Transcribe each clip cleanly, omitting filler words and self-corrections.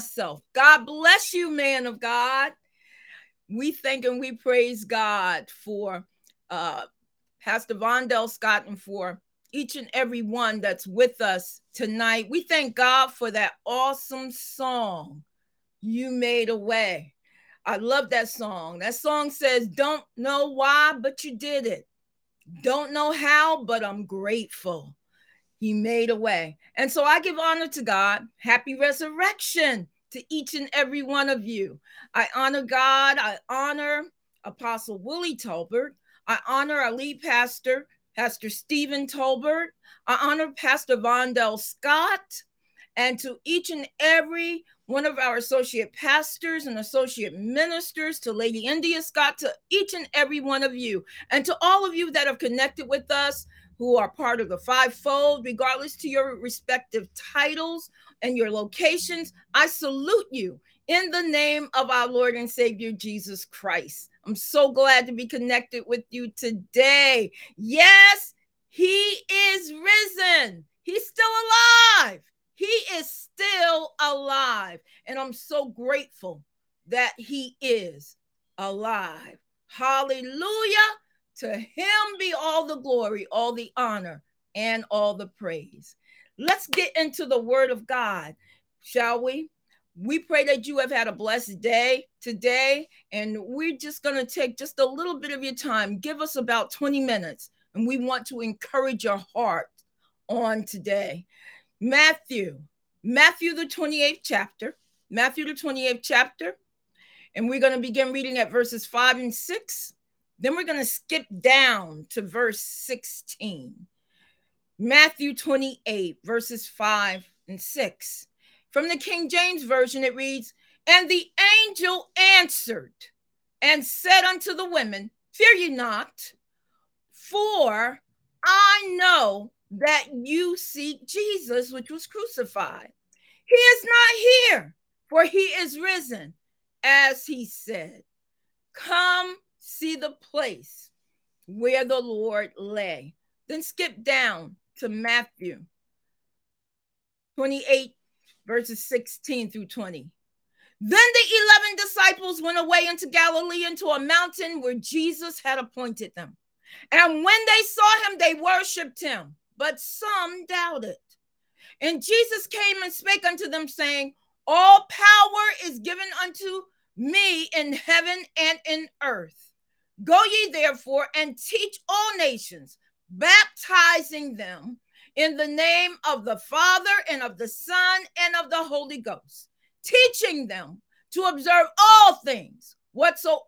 So God bless you, man of God. We thank and we praise God for Pastor Vondell Scott and for each and every one that's with us tonight. We thank God for that awesome song, You Made a Way. I love that song. That song says, don't know why, but you did it. Don't know how, but I'm grateful. He made a way. And so I give honor to God. Happy resurrection to each and every one of you. I honor God. I honor Apostle Willie Tolbert. I honor our lead pastor, Pastor Stephen Tolbert. I honor Pastor Vondell Scott. And to each and every one of our associate pastors and associate ministers, to Lady India Scott, to each and every one of you, and to all of you that have connected with us, who are part of the fivefold, regardless to your respective titles and your locations, I salute you in the name of our Lord and Savior, Jesus Christ. I'm so glad to be connected with you today. Yes, he is risen. He's still alive. He is still alive. And I'm so grateful that he is alive. Hallelujah. To him be all the glory, all the honor, and all the praise. Let's get into the word of God, shall we? We pray that you have had a blessed day today, and we're just going to take just a little bit of your time. Give us about 20 minutes, and we want to encourage your heart on today. Matthew the 28th chapter, and we're going to begin reading at verses 5 and 6. Then we're going to skip down to verse 16. Matthew 28, verses 5 and 6. From the King James Version, it reads, "And the angel answered and said unto the women, Fear ye not, for I know that you seek Jesus, which was crucified. He is not here, for he is risen, as he said. Come, see the place where the Lord lay." Then skip down to Matthew 28, verses 16 through 20. "Then the 11 disciples went away into Galilee, into a mountain where Jesus had appointed them. And when they saw him, they worshiped him, but some doubted. And Jesus came and spake unto them, saying, All power is given unto me in heaven and in earth. Go ye therefore and teach all nations, baptizing them in the name of the Father and of the Son and of the Holy Ghost, teaching them to observe all things whatsoever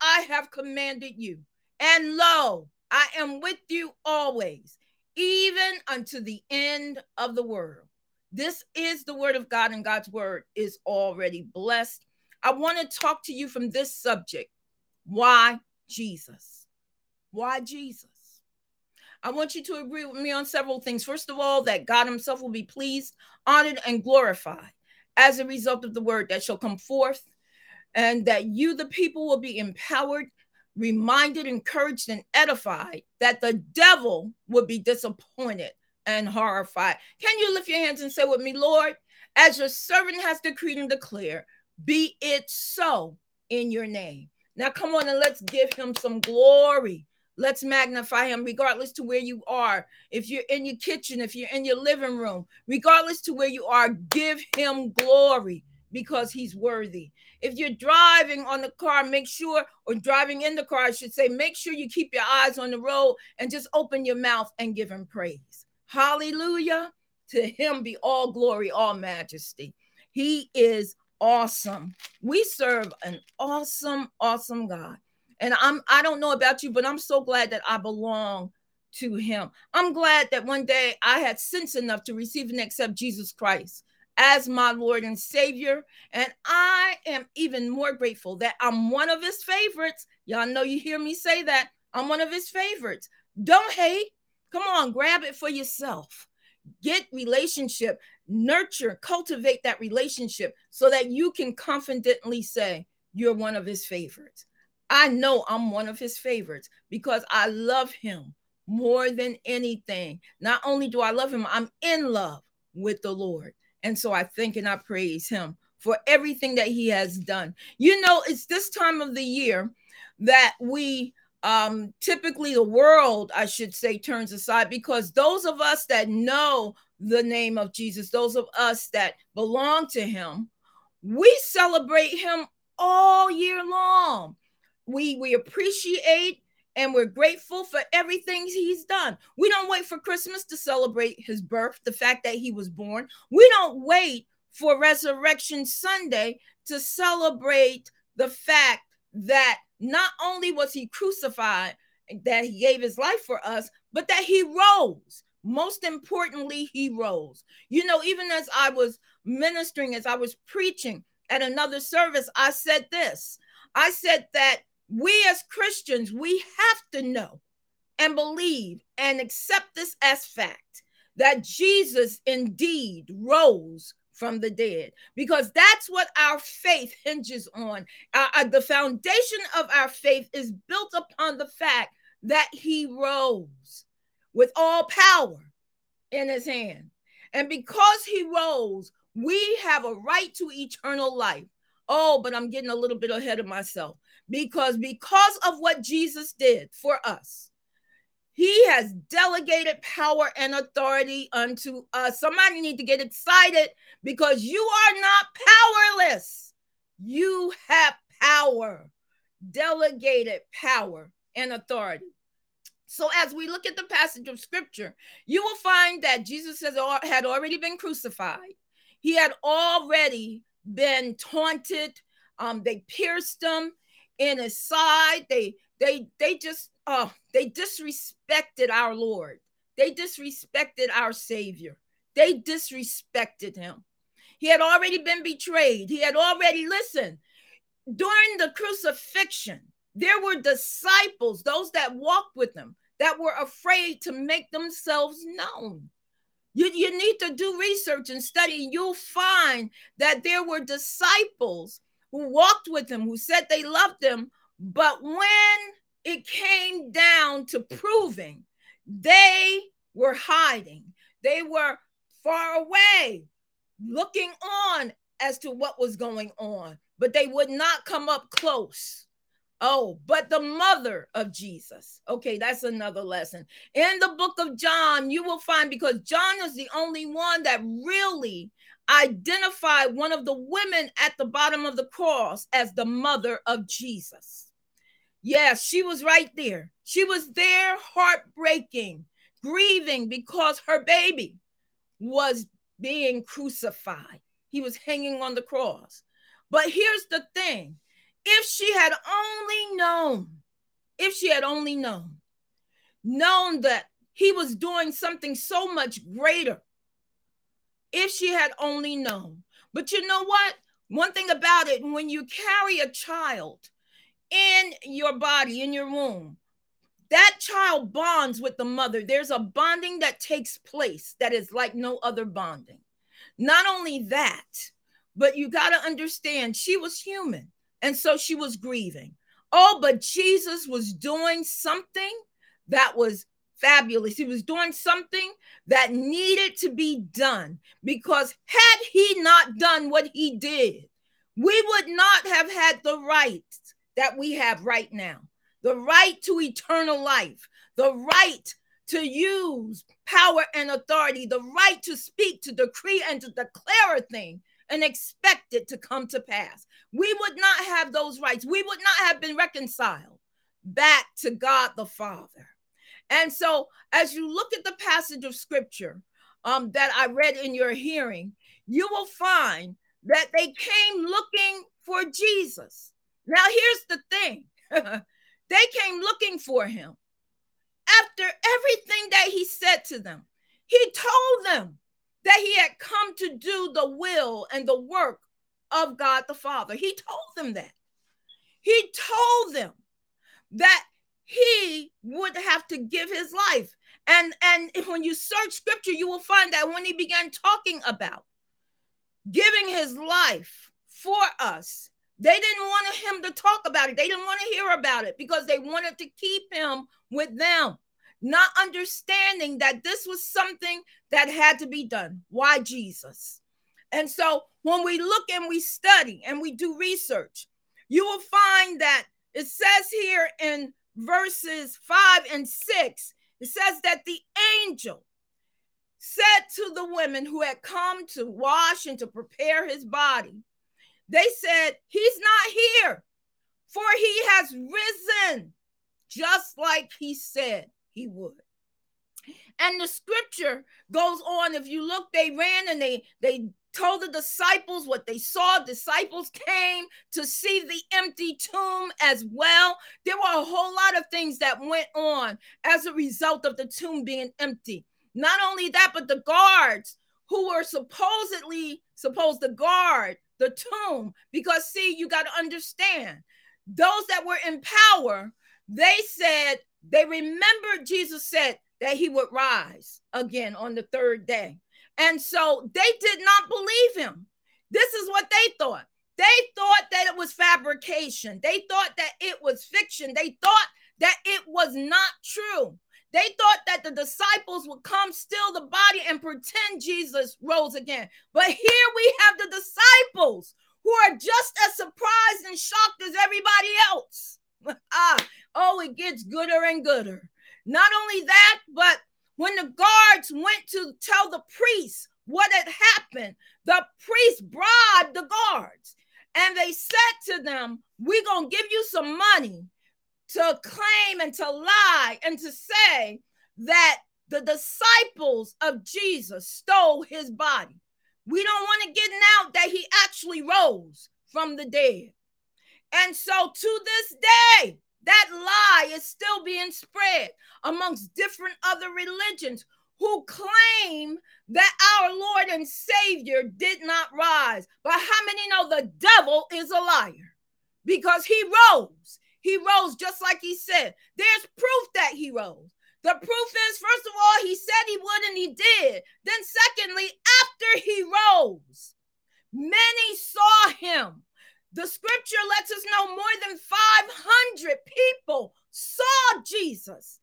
I have commanded you. And lo, I am with you always, even unto the end of the world." This is the word of God, and God's word is already blessed. I want to talk to you from this subject. Why Jesus? Why Jesus? I want you to agree with me on several things. First of all, that God himself will be pleased, honored, and glorified as a result of the word that shall come forth, and that you, the people, will be empowered, reminded, encouraged, and edified, that the devil will be disappointed and horrified. Can you lift your hands and say with me, Lord, as your servant has decreed and declared, be it so in your name. Now come on and let's give him some glory. Let's magnify him regardless to where you are. If you're in your kitchen, if you're in your living room, regardless to where you are, give him glory because he's worthy. If you're driving on the car, make sure, or driving in the car, I should say, make sure you keep your eyes on the road and just open your mouth and give him praise. Hallelujah. To him be all glory, all majesty. He is awesome. We serve an awesome, awesome God. And I don't know about you, but I'm so glad that I belong to him. I'm glad that one day I had sense enough to receive and accept Jesus Christ as my Lord and Savior. And I am even more grateful that I'm one of his favorites. Y'all know you hear me say that. I'm one of his favorites. Don't hate. Come on, grab it for yourself. Get relationship, nurture, cultivate that relationship so that you can confidently say you're one of his favorites. I know I'm one of his favorites because I love him more than anything. Not only do I love him, I'm in love with the Lord. And so I thank and I praise him for everything that he has done. You know, it's this time of the year that we typically the world, I should say, turns aside, because those of us that know the name of Jesus, those of us that belong to him, we celebrate him all year long. We appreciate and we're grateful for everything he's done. We don't wait for Christmas to celebrate his birth, the fact that he was born. We don't wait for Resurrection Sunday to celebrate the fact that not only was he crucified, that he gave his life for us, but that he rose. Most importantly, he rose. You know, even as I was ministering, as I was preaching at another service, I said this. I said that we as Christians, we have to know and believe and accept this as fact, that Jesus indeed rose from the dead, because that's what our faith hinges on. The foundation of our faith is built upon the fact that he rose with all power in his hand. And because he rose, we have a right to eternal life. Oh, but I'm getting a little bit ahead of myself, because of what Jesus did for us, he has delegated power and authority unto us. Somebody need to get excited, because you are not powerless. You have power, delegated power and authority. So as we look at the passage of scripture, you will find that Jesus had already been crucified. He had already been taunted. They pierced him in his side. They disrespected our Lord. They disrespected our Savior. They disrespected him. He had already been betrayed. He had already listened. During the crucifixion, there were disciples, those that walked with him, that were afraid to make themselves known. You need to do research and study. You'll find that there were disciples who walked with him, who said they loved him, but when it came down to proving, they were hiding. They were far away, looking on as to what was going on, but they would not come up close. Oh, but the mother of Jesus. Okay, that's another lesson. In the book of John, you will find, because John is the only one that really identified one of the women at the bottom of the cross as the mother of Jesus. Yes, she was right there. She was there, heartbreaking, grieving, because her baby was being crucified. He was hanging on the cross. But here's the thing. If she had only known, known that he was doing something so much greater, if she had only known. But you know what? One thing about it, when you carry a child in your body, in your womb, that child bonds with the mother. There's a bonding that takes place that is like no other bonding. Not only that, but you got to understand, she was human, and so she was grieving. Oh, but Jesus was doing something that was fabulous. He was doing something that needed to be done, because had he not done what he did, we would not have had the right that we have right now, the right to eternal life, the right to use power and authority, the right to speak, to decree, and to declare a thing and expect it to come to pass. We would not have those rights. We would not have been reconciled back to God the Father. And so as you look at the passage of scripture that I read in your hearing, you will find that they came looking for Jesus. Now, here's the thing. They came looking for him. After everything that he said to them, he told them that he had come to do the will and the work of God the Father. He told them that. He told them that he would have to give his life. And when you search scripture, you will find that when he began talking about giving his life for us, they didn't want him to talk about it. They didn't want to hear about it, because they wanted to keep him with them, not understanding that this was something that had to be done. Why Jesus? And so when we look and we study and we do research, you will find that it says here in verses 5 and 6, it says that the angel said to the women who had come to wash and to prepare his body, they said, he's not here, for he has risen, just like he said he would. And the scripture goes on. If you look, they ran and they told the disciples what they saw. Disciples came to see the empty tomb as well. There were a whole lot of things that went on as a result of the tomb being empty. Not only that, but the guards who were supposed to guard the tomb, because see, you got to understand, those that were in power, they remembered Jesus said that he would rise again on the third day. And so they did not believe him. This is what they thought. They thought that it was fabrication. They thought that it was fiction. They thought that it was not true. They thought that the disciples would come, steal the body, and pretend Jesus rose again. But here we have the disciples who are just as surprised and shocked as everybody else. Oh, it gets gooder and gooder. Not only that, but when the guards went to tell the priests what had happened, the priests bribed the guards. And they said to them, we're going to give you some money to claim and to lie and to say that the disciples of Jesus stole his body. We don't want to get out that he actually rose from the dead. And so to this day, that lie is still being spread amongst different other religions who claim that our Lord and Savior did not rise. But how many know the devil is a liar? Because he rose. He rose just like he said. There's proof that he rose. The proof is, first of all, he said he would and he did. Then secondly, after he rose, many saw him. The scripture lets us know more than 500 people saw Jesus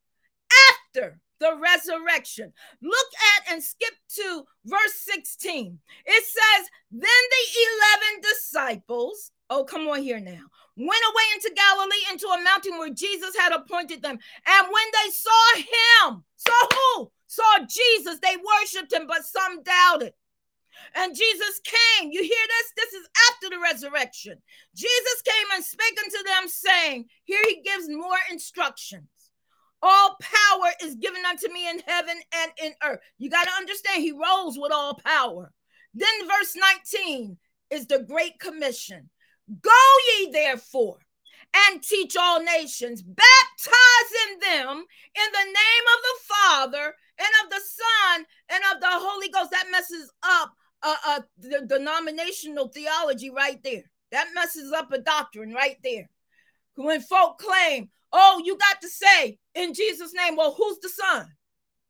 after the resurrection. Look at and skip to verse 16. It says, then the 11 disciples, oh, come on here now, went away into Galilee, into a mountain where Jesus had appointed them. And when they saw him, saw Jesus, they worshiped him, but some doubted. And Jesus came. You hear this? This is after the resurrection. Jesus came and spake unto them, saying, here he gives more instructions. All power is given unto me in heaven and in earth. You got to understand, he rose with all power. Then verse 19 is the Great Commission. Go ye therefore and teach all nations, baptizing them in the name of the Father and of the Son and of the Holy Ghost. That messes up the denominational theology right there. That messes up a doctrine right there. When folk claim, oh, you got to say in Jesus' name, well, who's the Son?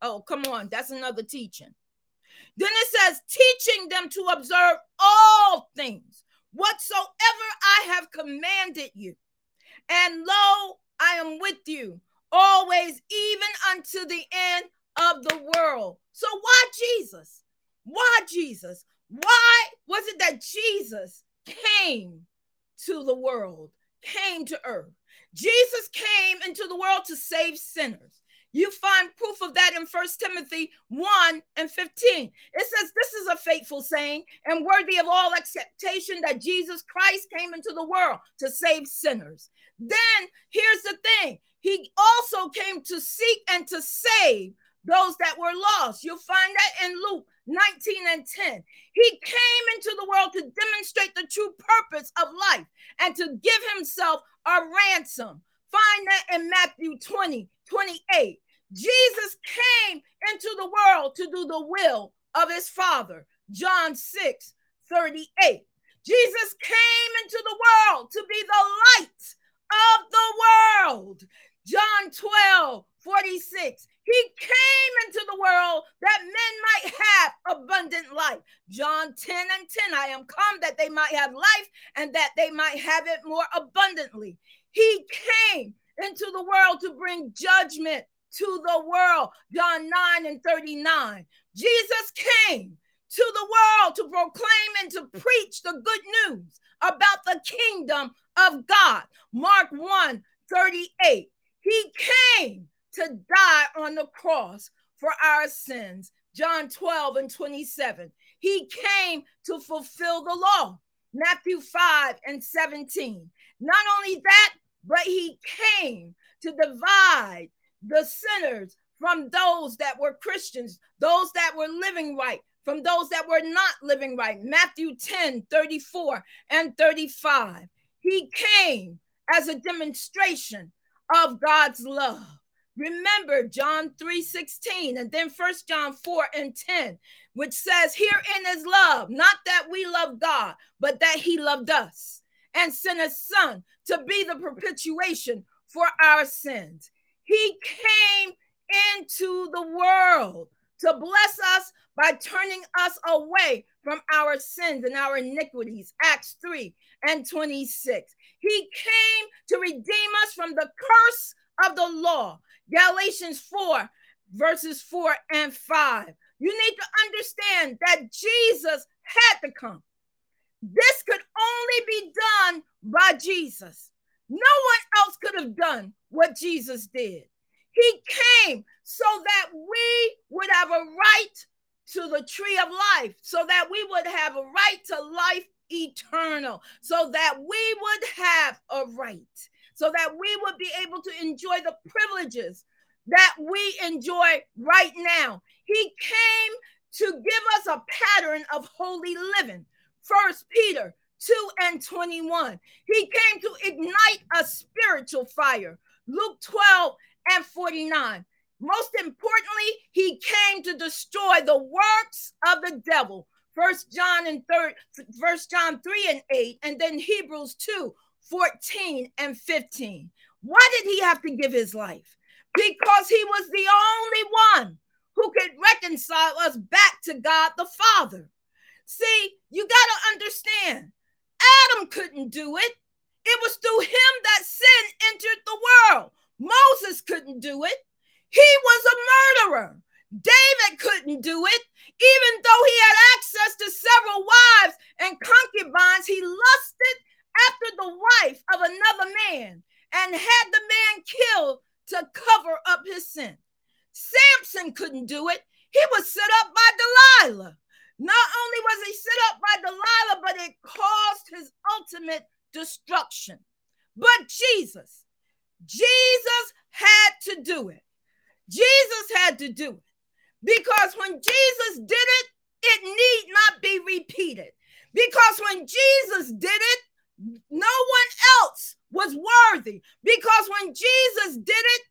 Oh, come on. That's another teaching. Then it says, teaching them to observe all things whatsoever I have commanded you. And lo, I am with you always, even unto the end of the world. So why Jesus? Why Jesus? Why was it that Jesus came to the world, came to earth? Jesus came into the world to save sinners. You find proof of that in 1 Timothy 1 and 15. It says, this is a faithful saying and worthy of all acceptation, that Jesus Christ came into the world to save sinners. Then here's the thing. He also came to seek and to save those that were lost. You'll find that in Luke 19 and 10. He came into the world to demonstrate the true purpose of life and to give himself a ransom. Find that in Matthew 20, 28. Jesus came into the world to do the will of his Father. John 6, 38. Jesus came into the world to be the light of the world. John 12, 46. He came into the world that men might have abundant life. John 10 and 10, I am come that they might have life and that they might have it more abundantly. He came into the world to bring judgment to the world. John 9 and 39. Jesus came to the world to proclaim and to preach the good news about the kingdom of God. Mark 1:38. He came to die on the cross for our sins. John 12:27. He came to fulfill the law. Matthew 5:17. Not only that, but he came to divide the sinners from those that were Christians, those that were living right, from those that were not living right. Matthew 10:34-35. He came as a demonstration of God's love. Remember John 3:16, and then 1 John 4:10, which says, herein is love, not that we love God, but that he loved us and sent his son to be the propitiation for our sins. He came into the world to bless us by turning us away from our sins and our iniquities, Acts 3:26. He came to redeem us from the curse of the law, Galatians 4:4-5. You need to understand that Jesus had to come. This could only be done by Jesus. No one else could have done what Jesus did. He came so that we would have a right to the tree of life, so that we would have a right to life eternal, so that we would have a right, so that we would be able to enjoy the privileges that we enjoy right now. He came to give us a pattern of holy living. 1 Peter 2:21. He came to ignite a spiritual fire. Luke 12:49. Most importantly, he came to destroy the works of the devil. 1 John 3:8, and then Hebrews 2:14-15. Why did he have to give his life? Because he was the only one who could reconcile us back to God the Father. See, you got to understand, Adam couldn't do it. It was through him that sin entered the world. Moses couldn't do it. He was a murderer. David couldn't do it. Even though he had access to several wives and concubines, he lusted after the wife of another man and had the man killed to cover up his sin. Samson couldn't do it. He was set up by Delilah. Not only was he set up by Delilah, but it caused his ultimate destruction. But Jesus had to do it. Jesus had to do it, because when Jesus did it, it need not be repeated. Because when Jesus did it, no one else was worthy. Because when Jesus did it,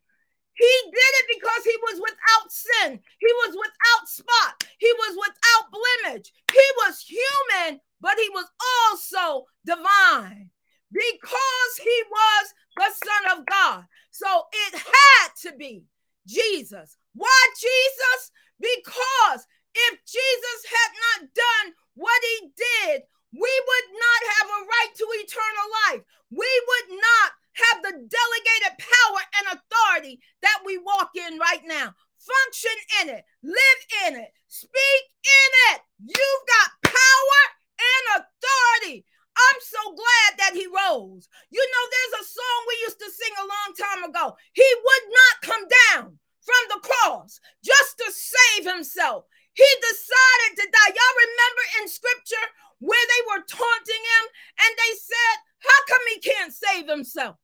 he did it because he was without sin. He was without spot. He was without blemish. He was human, but he was also divine, because he was the Son of God. So it had to be Jesus. Why Jesus? Because if Jesus had not done what he did, we would not have a right to eternal life. We would not have the delegated power and authority that we walk in right now. Function in it, live in it, speak in it. You've got power and authority. I'm so glad that he rose. You know, there's a song we used to sing a long time ago. He would not come down from the cross just to save himself. He decided to die. Y'all remember in scripture where they were taunting him and they said, how come he can't save himself?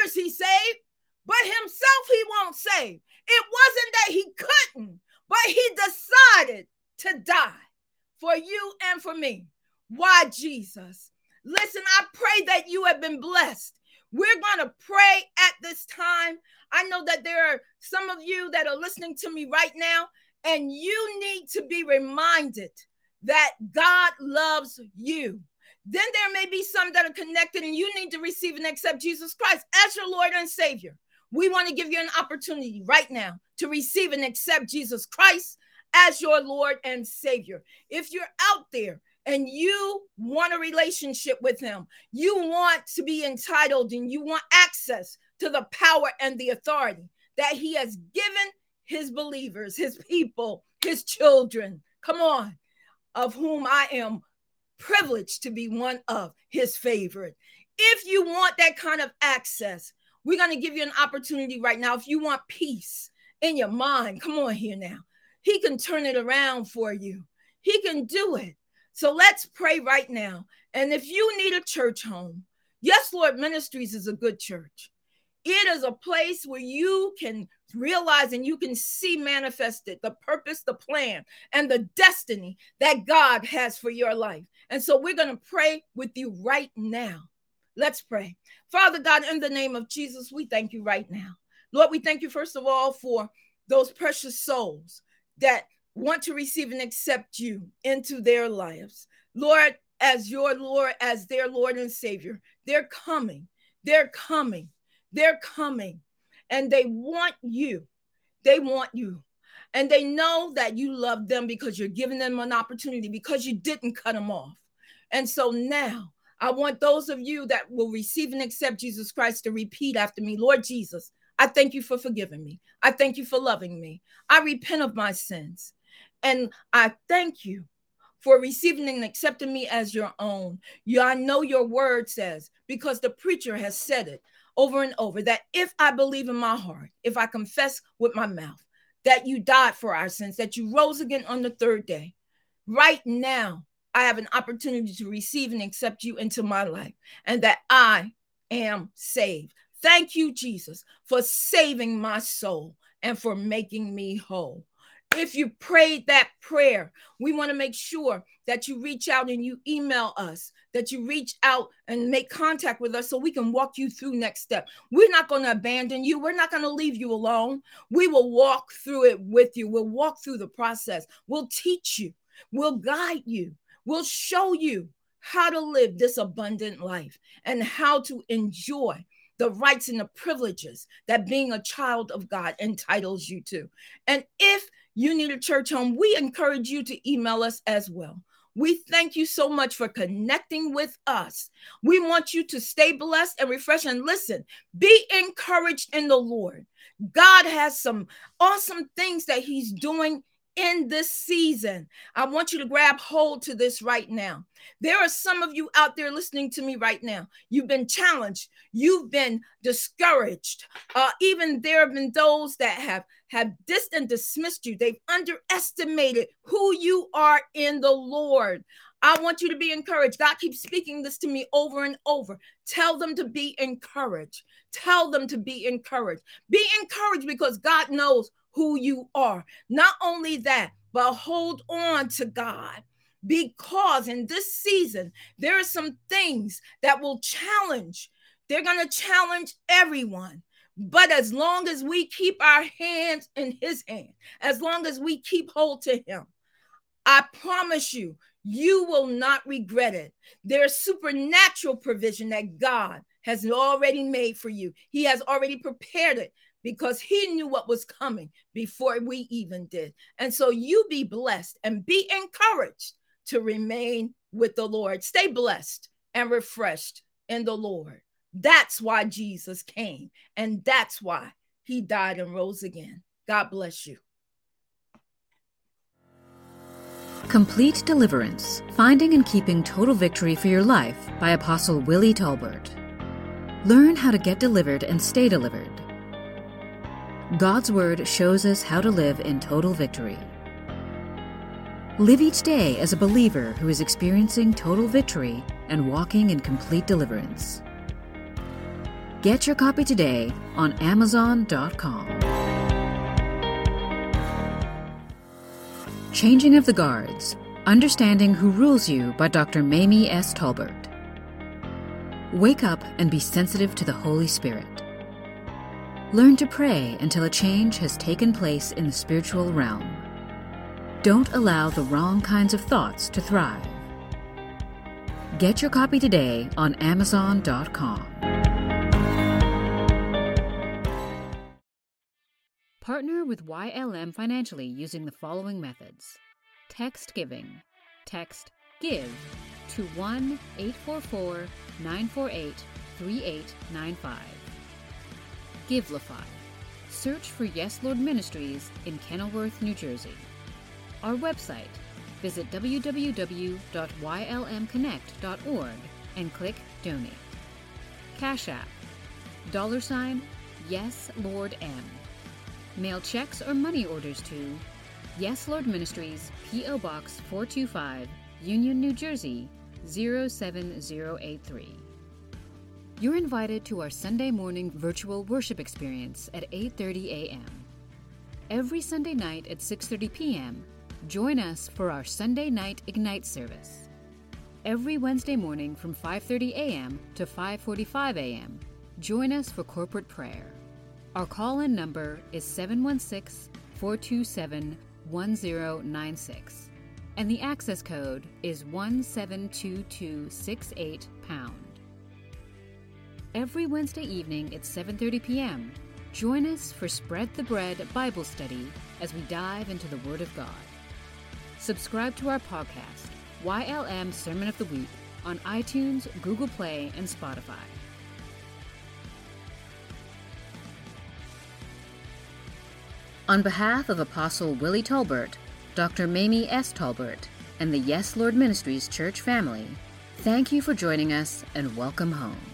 Others he saved, but himself he won't save. It wasn't that he couldn't, but he decided to die for you and for me. Why Jesus? Listen, I pray that you have been blessed. We're going to pray at this time. I know that there are some of you that are listening to me right now, and you need to be reminded that God loves you. Then there may be some that are connected and you need to receive and accept Jesus Christ as your Lord and Savior. We want to give you an opportunity right now to receive and accept Jesus Christ as your Lord and Savior. If you're out there and you want a relationship with him, you want to be entitled and you want access to the power and the authority that he has given his believers, his people, his children. Come on. of whom I am privileged to be one of his favorite. If you want that kind of access, we're going to give you an opportunity right now. If you want peace in your mind, come on here now. He can turn it around for you. He can do it. So let's pray right now. And if you need a church home, Yes Lord Ministries is a good church. It is a place where you can realize and you can see manifested the purpose, the plan, and the destiny that God has for your life. And so we're going to pray with you right now. Let's pray. Father God, in the name of Jesus, we thank you right now. Lord, we thank you, first of all, for those precious souls that want to receive and accept you into their lives. Lord, as your Lord, as their Lord and Savior, they're coming. They're coming. They're coming. And they want you. They want you. And they know that you love them because you're giving them an opportunity, because you didn't cut them off. And so now, I want those of you that will receive and accept Jesus Christ to repeat after me. Lord Jesus, I thank you for forgiving me. I thank you for loving me. I repent of my sins. And I thank you for receiving and accepting me as your own. I know your word says, because the preacher has said it over and over, that if I believe in my heart, if I confess with my mouth, that you died for our sins, that you rose again on the third day. Right now, I have an opportunity to receive and accept you into my life, and that I am saved. Thank you, Jesus, for saving my soul and for making me whole. If you prayed that prayer, we want to make sure that you reach out and you email us, that you reach out and make contact with us so we can walk you through next step. We're not going to abandon you. We're not going to leave you alone. We will walk through it with you. We'll walk through the process. We'll teach you. We'll guide you. We'll show you how to live this abundant life and how to enjoy the rights and the privileges that being a child of God entitles you to. And if you need a church home, we encourage you to email us as well. We thank you so much for connecting with us. We want you to stay blessed and refreshed. And listen, be encouraged in the Lord. God has some awesome things that he's doing in this season. I want you to grab hold to this right now. There are some of you out there listening to me right now. You've been challenged. You've been discouraged. Even there have been those that have dissed and dismissed you. They've underestimated who you are in the Lord. I want you to be encouraged. God keeps speaking this to me over and over. Tell them to be encouraged. Tell them to be encouraged. Be encouraged, because God knows who you are. Not only that, but hold on to God, because in this season, there are some things that will challenge. They're going to challenge everyone. But as long as we keep our hands in his hand, as long as we keep hold to him, I promise you, you will not regret it. There's supernatural provision that God has already made for you. He has already prepared it, because he knew what was coming before we even did. And so you be blessed and be encouraged to remain with the Lord. Stay blessed and refreshed in the Lord. That's why Jesus came, and that's why he died and rose again. God bless you. Complete Deliverance: Finding and Keeping Total Victory for Your Life by Apostle Willie Tolbert. Learn how to get delivered and stay delivered. God's Word shows us how to live in total victory. Live each day as a believer who is experiencing total victory and walking in complete deliverance. Get your copy today on Amazon.com. Changing of the Guards: Understanding Who Rules You by Dr. Mamie S. Tolbert. Wake up and be sensitive to the Holy Spirit. Learn to pray until a change has taken place in the spiritual realm. Don't allow the wrong kinds of thoughts to thrive. Get your copy today on Amazon.com. Partner with YLM financially using the following methods. Text giving. Text GIVE to 1-844-948-3895. Givelify. Search for Yes Lord Ministries in Kenilworth, New Jersey. Our website, visit www.ylmconnect.org and click Donate. Cash App, $ Yes Lord M. Mail checks or money orders to Yes Lord Ministries, P.O. Box 425, Union, New Jersey, 07083. You're invited to our Sunday morning virtual worship experience at 8:30 a.m. Every Sunday night at 6:30 p.m., join us for our Sunday Night Ignite service. Every Wednesday morning from 5:30 a.m. to 5:45 a.m., join us for corporate prayer. Our call-in number is 716-427-1096, and the access code is 172268#. Every Wednesday evening at 7:30 p.m., join us for Spread the Bread Bible Study as we dive into the Word of God. Subscribe to our podcast, YLM Sermon of the Week, on iTunes, Google Play, and Spotify. On behalf of Apostle Willie Tolbert, Dr. Mamie S. Tolbert, and the Yes Lord Ministries Church family, thank you for joining us and welcome home.